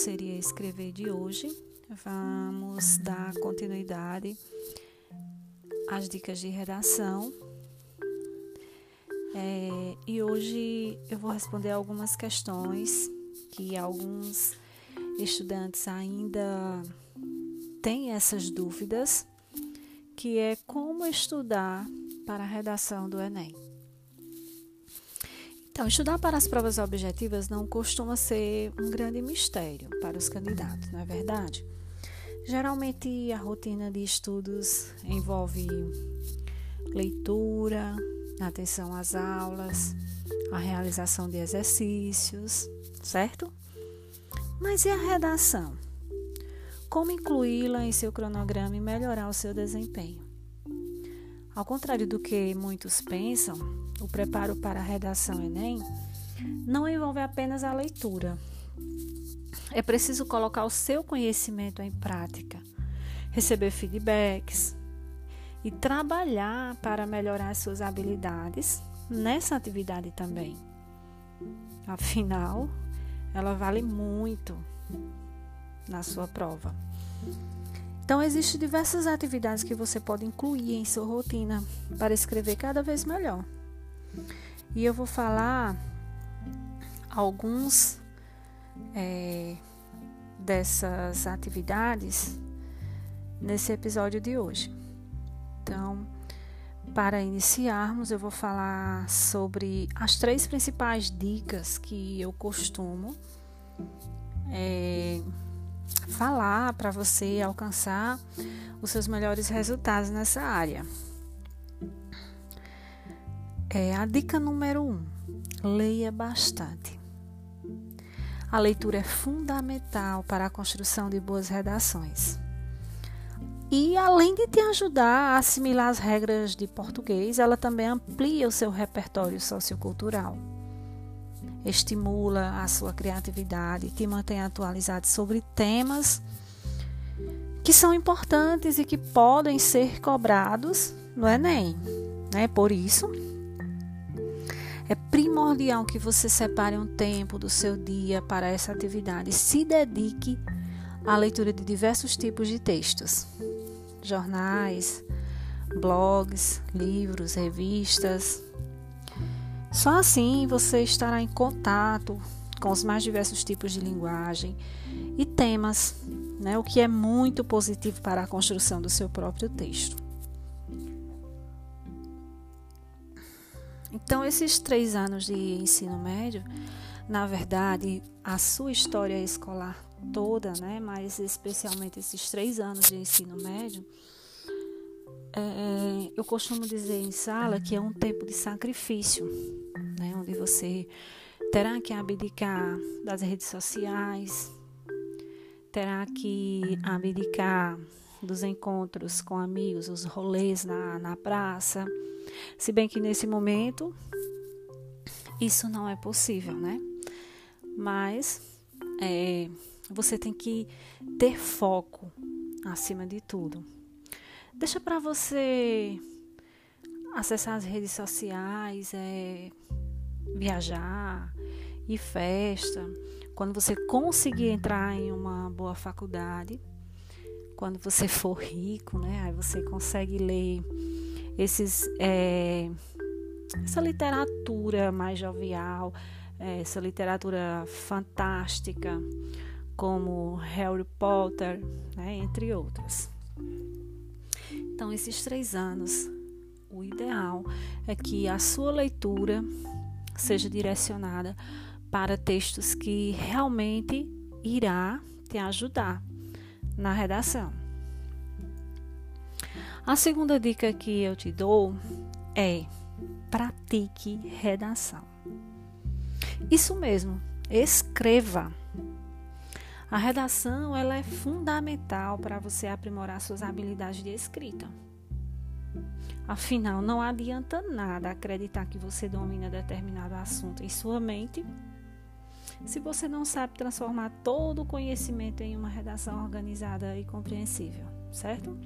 seria escrever de hoje. Vamos dar continuidade às dicas de redação. E hoje eu vou responder algumas questões que alguns estudantes ainda têm essas dúvidas, que é como estudar para a redação do Enem. Então, estudar para as provas objetivas não costuma ser um grande mistério para os candidatos, não é verdade? Geralmente, a rotina de estudos envolve leitura, atenção às aulas, a realização de exercícios, certo? Mas e a redação? Como incluí-la em seu cronograma e melhorar o seu desempenho? Ao contrário do que muitos pensam, o preparo para a redação Enem não envolve apenas a leitura. É preciso colocar o seu conhecimento em prática, receber feedbacks e trabalhar para melhorar suas habilidades nessa atividade também. Afinal, ela vale muito na sua prova. Então, existem diversas atividades que você pode incluir em sua rotina para escrever cada vez melhor. E eu vou falar alguns dessas atividades nesse episódio de hoje. Então, para iniciarmos, eu vou falar sobre as 3 principais dicas que eu costumo falar para você alcançar os seus melhores resultados nessa área. A dica número 1, leia bastante. A leitura é fundamental para a construção de boas redações. E além de te ajudar a assimilar as regras de português, ela também amplia o seu repertório sociocultural. Estimula a sua criatividade e te mantém atualizado sobre temas que são importantes e que podem ser cobrados no Enem, né? Por isso, é primordial que você separe um tempo do seu dia para essa atividade e se dedique à leitura de diversos tipos de textos. Jornais, blogs, livros, revistas. Só assim você estará em contato com os mais diversos tipos de linguagem e temas, né? O que é muito positivo para a construção do seu próprio texto. Então, esses 3 anos de ensino médio, na verdade, a sua história escolar toda, né? Mas especialmente esses 3 anos de ensino médio, eu costumo dizer em sala que é um tempo de sacrifício, né? Onde você terá que abdicar das redes sociais, terá que abdicar dos encontros com amigos, os rolês na praça, se bem que nesse momento isso não é possível, né? Mas você tem que ter foco acima de tudo. Deixa para você acessar as redes sociais, viajar, ir festa. Quando você conseguir entrar em uma boa faculdade, quando você for rico, né? Aí você consegue ler essa literatura mais jovial, essa literatura fantástica, como Harry Potter, né? Entre outras. Então, esses 3 anos, o ideal é que a sua leitura seja direcionada para textos que realmente irá te ajudar na redação. A segunda dica que eu te dou é: pratique redação. Isso mesmo, escreva. A redação ela é fundamental para você aprimorar suas habilidades de escrita. Afinal, não adianta nada acreditar que você domina determinado assunto em sua mente se você não sabe transformar todo o conhecimento em uma redação organizada e compreensível, certo?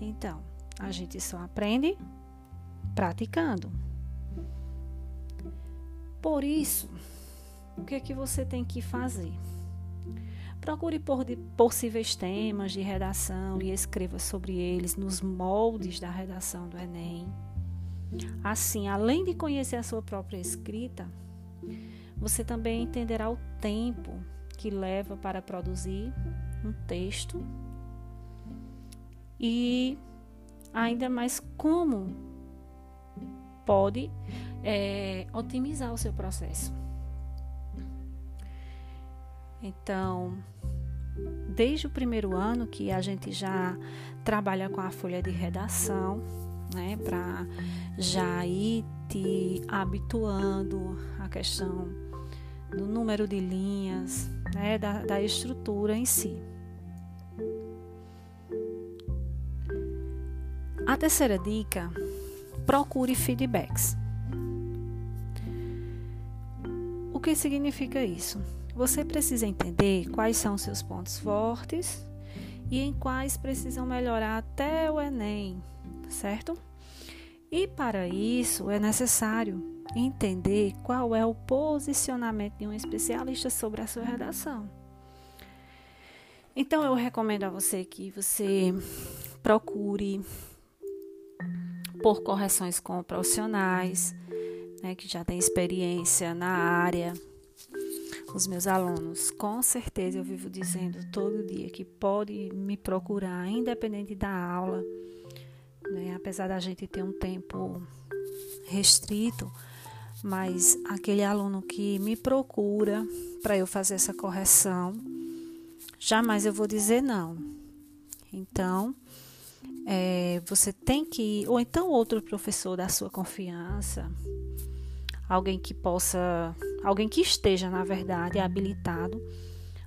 Então, a gente só aprende praticando. Por isso, o que é que você tem que fazer? Procure possíveis temas de redação e escreva sobre eles nos moldes da redação do Enem. Assim, além de conhecer a sua própria escrita, você também entenderá o tempo que leva para produzir um texto e ainda mais como pode otimizar o seu processo. Então, desde o primeiro ano que a gente já trabalha com a folha de redação, né, para já ir te habituando à questão do número de linhas, né, da estrutura em si. A terceira dica, procure feedbacks. O que significa isso? Você precisa entender quais são seus pontos fortes e em quais precisam melhorar até o Enem, certo? E para isso é necessário entender qual é o posicionamento de um especialista sobre a sua redação. Então, eu recomendo a você que você procure por correções com profissionais, né, que já têm experiência na área. Os meus alunos, com certeza, eu vivo dizendo todo dia que pode me procurar, independente da aula, né? Apesar da gente ter um tempo restrito, mas aquele aluno que me procura para eu fazer essa correção, jamais eu vou dizer não. Então, você tem que, ou então outro professor da sua confiança, alguém que esteja, na verdade, habilitado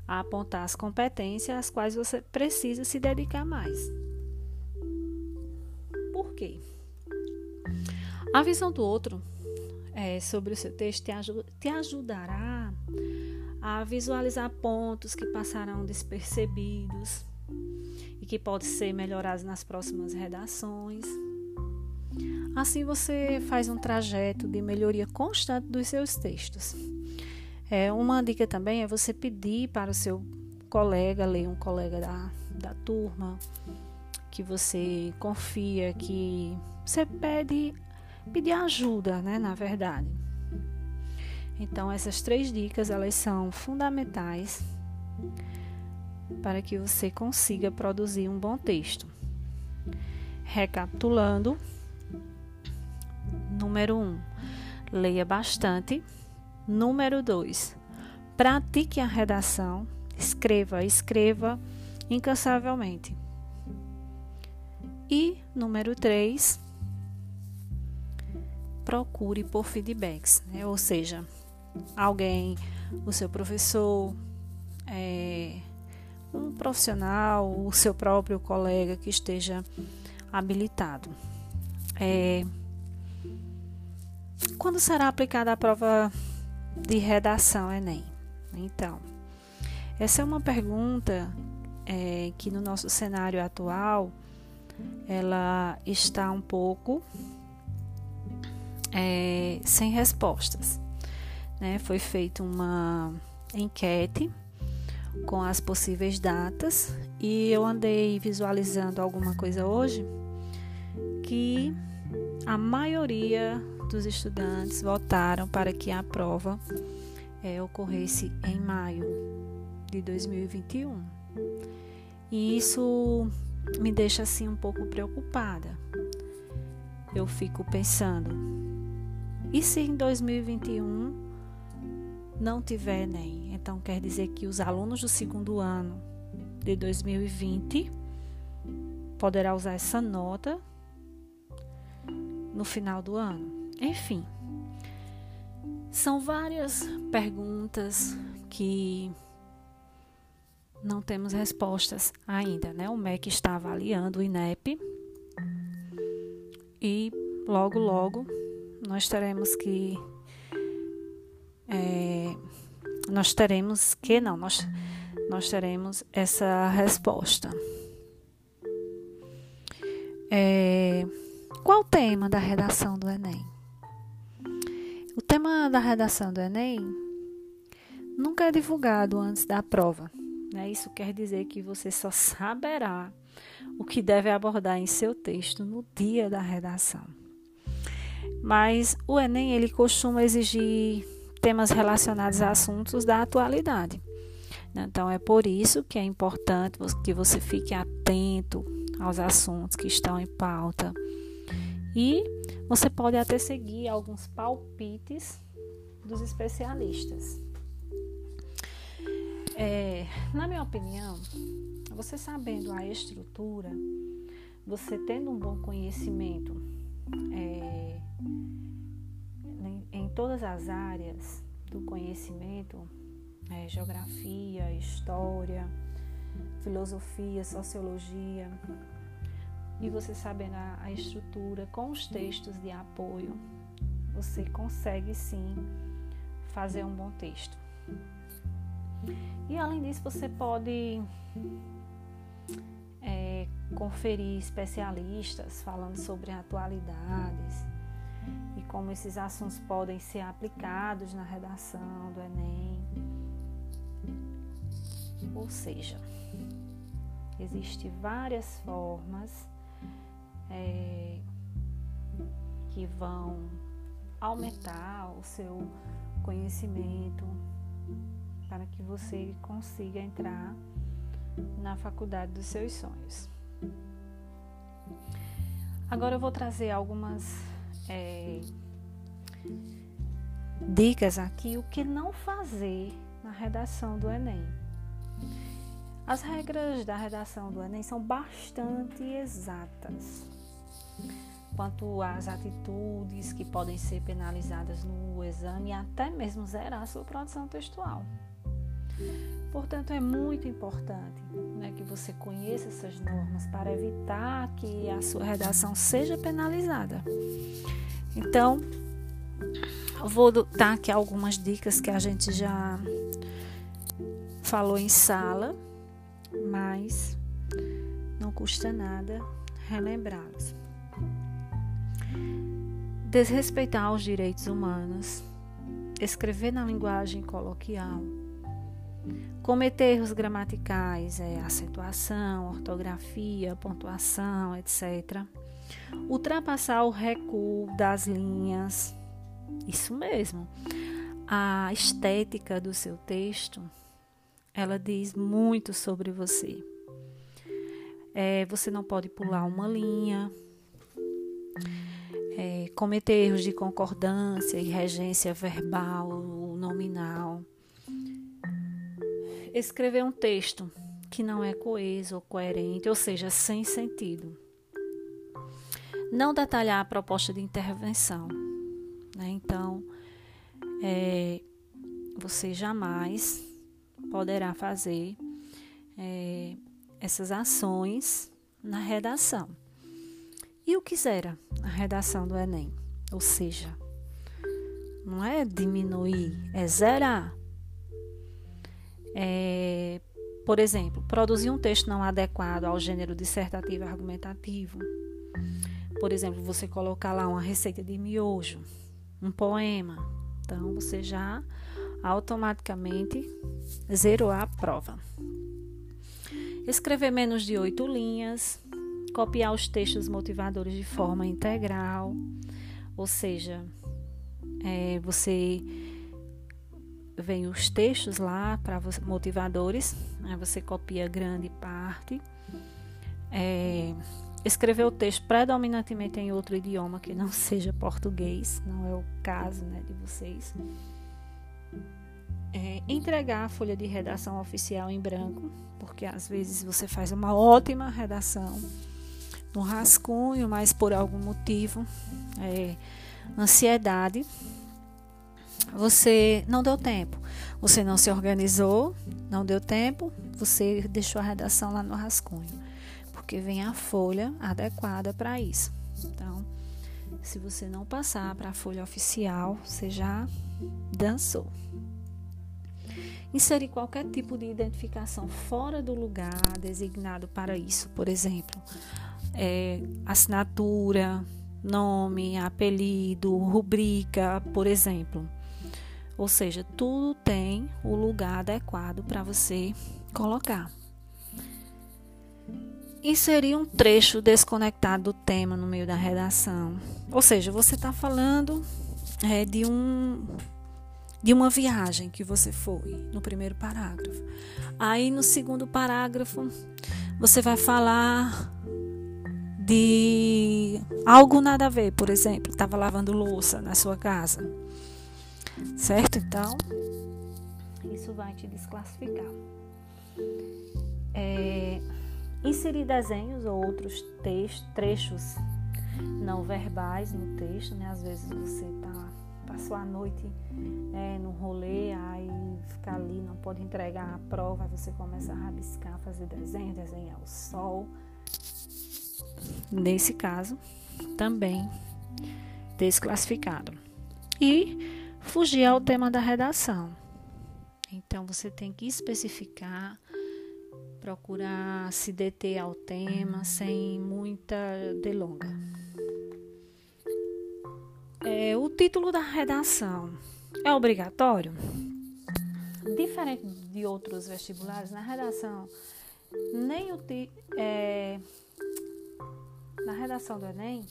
a apontar as competências às quais você precisa se dedicar mais. Por quê? A visão do outro sobre o seu texto te ajudará a visualizar pontos que passarão despercebidos e que podem ser melhorados nas próximas redações. Assim, você faz um trajeto de melhoria constante dos seus textos. Uma dica também é você pedir para o seu colega, ler um colega da turma, que você confia, que você pedir ajuda, né, na verdade. Então, essas três dicas, elas são fundamentais para que você consiga produzir um bom texto. Recapitulando, Número 1, leia bastante. Número 2, pratique a redação. Escreva incansavelmente. E número 3, procure por feedbacks, né? Ou seja, alguém, o seu professor, um profissional, o seu próprio colega que esteja habilitado. Quando será aplicada a prova de redação Enem? Então, essa é uma pergunta que no nosso cenário atual, ela está um pouco sem respostas, né? Foi feita uma enquete com as possíveis datas e eu andei visualizando alguma coisa hoje que a maioria dos estudantes votaram para que a prova ocorresse em maio de 2021. E isso me deixa assim um pouco preocupada. Eu fico pensando, e se em 2021 não tiver Enem? Então quer dizer que os alunos do segundo ano de 2020 poderá usar essa nota no final do ano? Enfim, são várias perguntas que não temos respostas ainda, né? O MEC está avaliando o INEP e logo nós teremos que nós teremos essa resposta. Qual o tema da redação do Enem? O tema da redação do Enem nunca é divulgado antes da prova, né? Isso quer dizer que você só saberá o que deve abordar em seu texto no dia da redação. Mas o Enem, ele costuma exigir temas relacionados a assuntos da atualidade. Então, é por isso que é importante que você fique atento aos assuntos que estão em pauta. E você pode até seguir alguns palpites dos especialistas. Na minha opinião, você sabendo a estrutura, você tendo um bom conhecimento em todas as áreas do conhecimento, geografia, história, filosofia, sociologia, e você sabendo a estrutura com os textos de apoio, você consegue sim fazer um bom texto. E além disso, você pode conferir especialistas falando sobre atualidades e como esses assuntos podem ser aplicados na redação do Enem. Ou seja, existem várias formas que vão aumentar o seu conhecimento para que você consiga entrar na faculdade dos seus sonhos. Agora eu vou trazer algumas dicas aqui, o que não fazer na redação do Enem. As regras da redação do Enem são bastante exatas quanto às atitudes que podem ser penalizadas no exame e até mesmo zerar a sua produção textual. Portanto, é muito importante, né, que você conheça essas normas para evitar que a sua redação seja penalizada. Então, vou dar aqui algumas dicas que a gente já falou em sala, mas não custa nada relembrá-las. Desrespeitar os direitos humanos, escrever na linguagem coloquial, cometer erros gramaticais, acentuação, ortografia, pontuação, etc. Ultrapassar o recuo das linhas, isso mesmo. A estética do seu texto, ela diz muito sobre você. Você não pode pular uma linha, cometer erros de concordância e regência verbal ou nominal. Escrever um texto que não é coeso ou coerente, ou seja, sem sentido. Não detalhar a proposta de intervenção, né? Então, você jamais poderá fazer essas ações na redação. E o que zera a redação do Enem? Ou seja, não é diminuir, é zerar. Por exemplo, produzir um texto não adequado ao gênero dissertativo e argumentativo. Por exemplo, você colocar lá uma receita de miojo, um poema. Então, você já automaticamente zerou a prova. Escrever menos de 8 linhas. Copiar os textos motivadores de forma integral. Ou seja, você vem os textos lá para motivadores, aí você copia grande parte, escrever o texto predominantemente em outro idioma que não seja português, não é o caso, né, de vocês, entregar a folha de redação oficial em branco, porque às vezes você faz uma ótima redação no rascunho, mas por algum motivo, ansiedade, você não deu tempo, você não se organizou, não deu tempo, você deixou a redação lá no rascunho, porque vem a folha adequada para isso. Então, se você não passar para a folha oficial, você já dançou. Inserir qualquer tipo de identificação fora do lugar designado para isso, por exemplo, assinatura, nome, apelido, rubrica, por exemplo. Ou seja, tudo tem o lugar adequado para você colocar. Inserir um trecho desconectado do tema no meio da redação. Ou seja, você está falando de uma viagem que você foi no primeiro parágrafo. Aí no segundo parágrafo você vai falar de algo nada a ver, por exemplo, estava lavando louça na sua casa, certo? Então, isso vai te desclassificar. Inserir desenhos ou outros trechos não verbais no texto, né? Às vezes você passou a noite no rolê, aí fica ali, não pode entregar a prova, aí você começa a rabiscar, fazer desenho, desenhar o sol. Nesse caso, também desclassificado. E fugir ao tema da redação. Então, você tem que especificar, procurar se deter ao tema sem muita delonga. O título da redação é obrigatório? Diferente de outros vestibulares, na redação, na redação do Enem,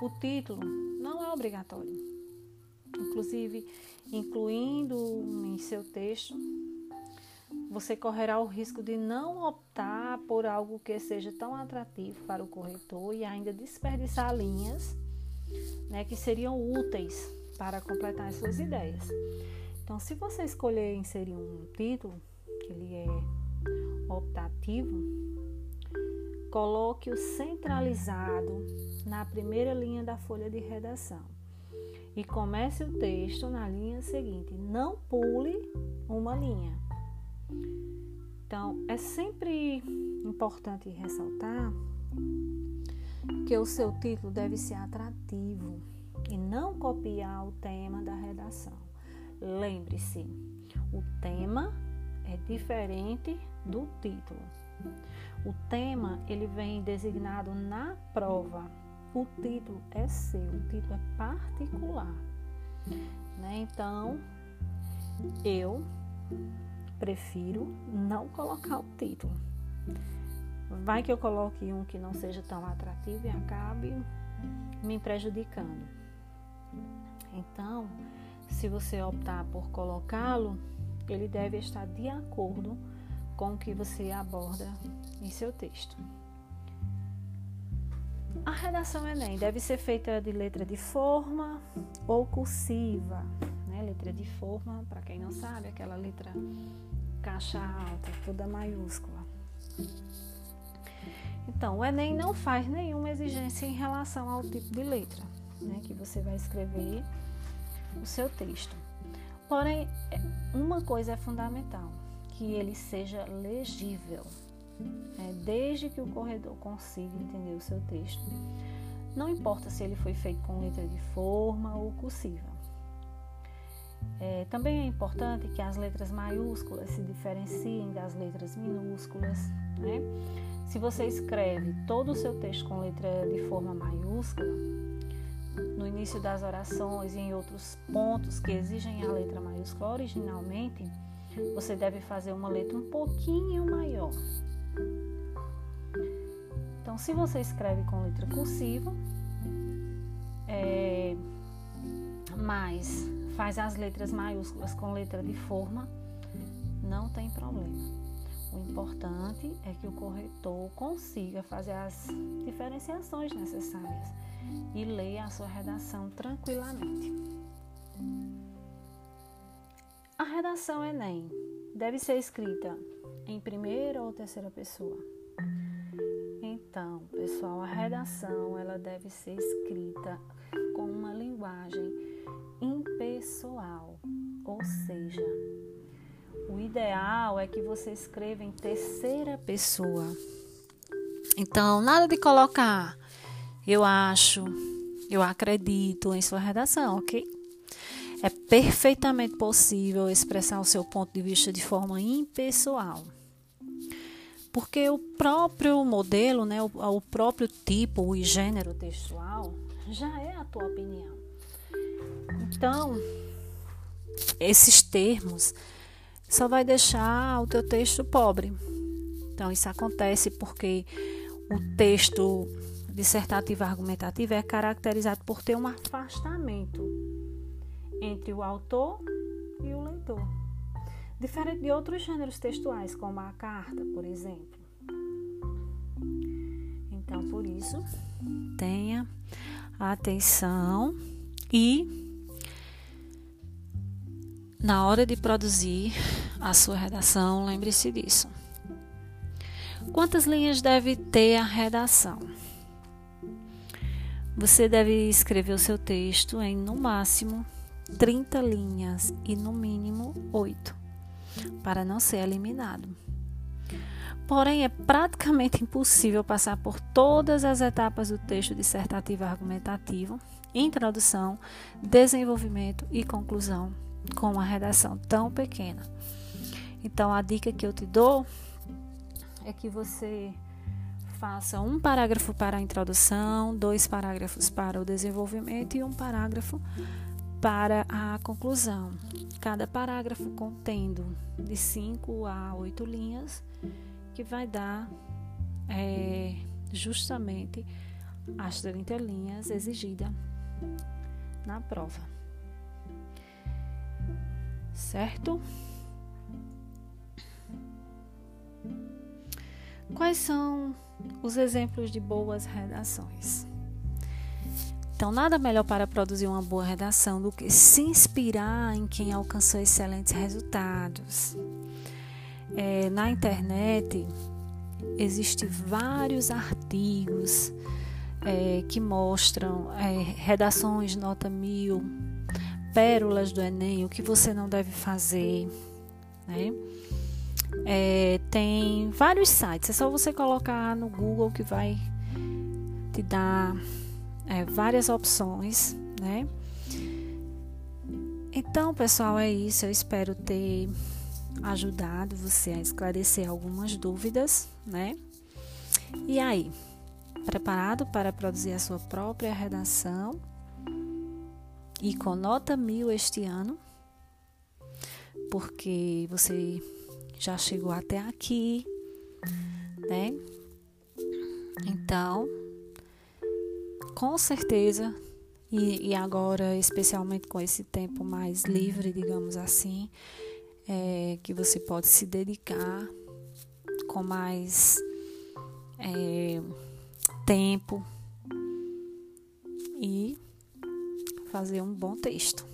o título não é obrigatório. Inclusive, incluindo em seu texto, você correrá o risco de não optar por algo que seja tão atrativo para o corretor e ainda desperdiçar linhas, né, que seriam úteis para completar as suas ideias. Então, se você escolher inserir um título, que ele é optativo, coloque-o centralizado na primeira linha da folha de redação e comece o texto na linha seguinte. Não pule uma linha. Então, é sempre importante ressaltar que o seu título deve ser atrativo e não copiar o tema da redação. Lembre-se, o tema é diferente do título. O tema, ele vem designado na prova. O título é seu, o título é particular, né? Então, eu prefiro não colocar o título. Vai que eu coloque um que não seja tão atrativo e acabe me prejudicando. Então, se você optar por colocá-lo, ele deve estar de acordo com o que você aborda em seu texto. A redação Enem deve ser feita de letra de forma ou cursiva, né? Letra de forma, para quem não sabe, aquela letra caixa alta, toda maiúscula. Então, o Enem não faz nenhuma exigência em relação ao tipo de letra, né, que você vai escrever o seu texto. Porém, uma coisa é fundamental, que ele seja legível, né? Desde que o corredor consiga entender o seu texto, não importa se ele foi feito com letra de forma ou cursiva. Também é importante que as letras maiúsculas se diferenciem das letras minúsculas, né? Se você escreve todo o seu texto com letra de forma maiúscula, no início das orações e em outros pontos que exigem a letra maiúscula originalmente, você deve fazer uma letra um pouquinho maior. Então, se você escreve com letra cursiva, mas faz as letras maiúsculas com letra de forma, não tem problema. O importante é que o corretor consiga fazer as diferenciações necessárias e leia a sua redação tranquilamente. A redação Enem deve ser escrita em primeira ou terceira pessoa. Então, pessoal, a redação ela deve ser escrita com uma linguagem impessoal, ou seja, o ideal é que você escreva em terceira pessoa. Então, nada de colocar "eu acho", "eu acredito" em sua redação, ok? É perfeitamente possível expressar o seu ponto de vista de forma impessoal, porque o próprio modelo, né, o próprio tipo e gênero textual já é a tua opinião. Então, esses termos, só vai deixar o teu texto pobre. Então, isso acontece porque o texto dissertativo argumentativo é caracterizado por ter um afastamento entre o autor e o leitor, diferente de outros gêneros textuais, como a carta, por exemplo. Então, por isso, tenha atenção e, na hora de produzir a sua redação, lembre-se disso. Quantas linhas deve ter a redação? Você deve escrever o seu texto em, no máximo, 30 linhas e, no mínimo, 8, para não ser eliminado. Porém, é praticamente impossível passar por todas as etapas do texto dissertativo argumentativo, introdução, desenvolvimento e conclusão, com uma redação tão pequena. Então, a dica que eu te dou é que você faça um parágrafo para a introdução, 2 parágrafos para o desenvolvimento e 1 parágrafo para a conclusão. Cada parágrafo contendo de 5 a 8 linhas, que vai dar justamente as 30 linhas exigidas na prova. Certo? Quais são os exemplos de boas redações? Então, nada melhor para produzir uma boa redação do que se inspirar em quem alcançou excelentes resultados. Na internet, existem vários artigos que mostram redações nota 1000, pérolas do Enem, o que você não deve fazer, né? Tem vários sites, é só você colocar no Google que vai te dar várias opções, né? Então, pessoal, é isso. Eu espero ter ajudado você a esclarecer algumas dúvidas, né? E aí, preparado para produzir a sua própria redação e com nota 1000 este ano? Porque você já chegou até aqui, né? Então, com certeza, e agora, especialmente com esse tempo mais livre, digamos assim, que você pode se dedicar com mais tempo e fazer um bom texto.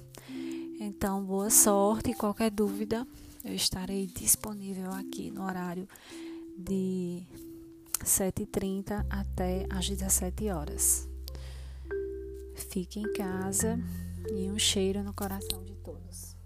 Então, boa sorte. Qualquer dúvida, eu estarei disponível aqui no horário de 7h30 até às 17h. Fique em casa e um cheiro no coração de todos.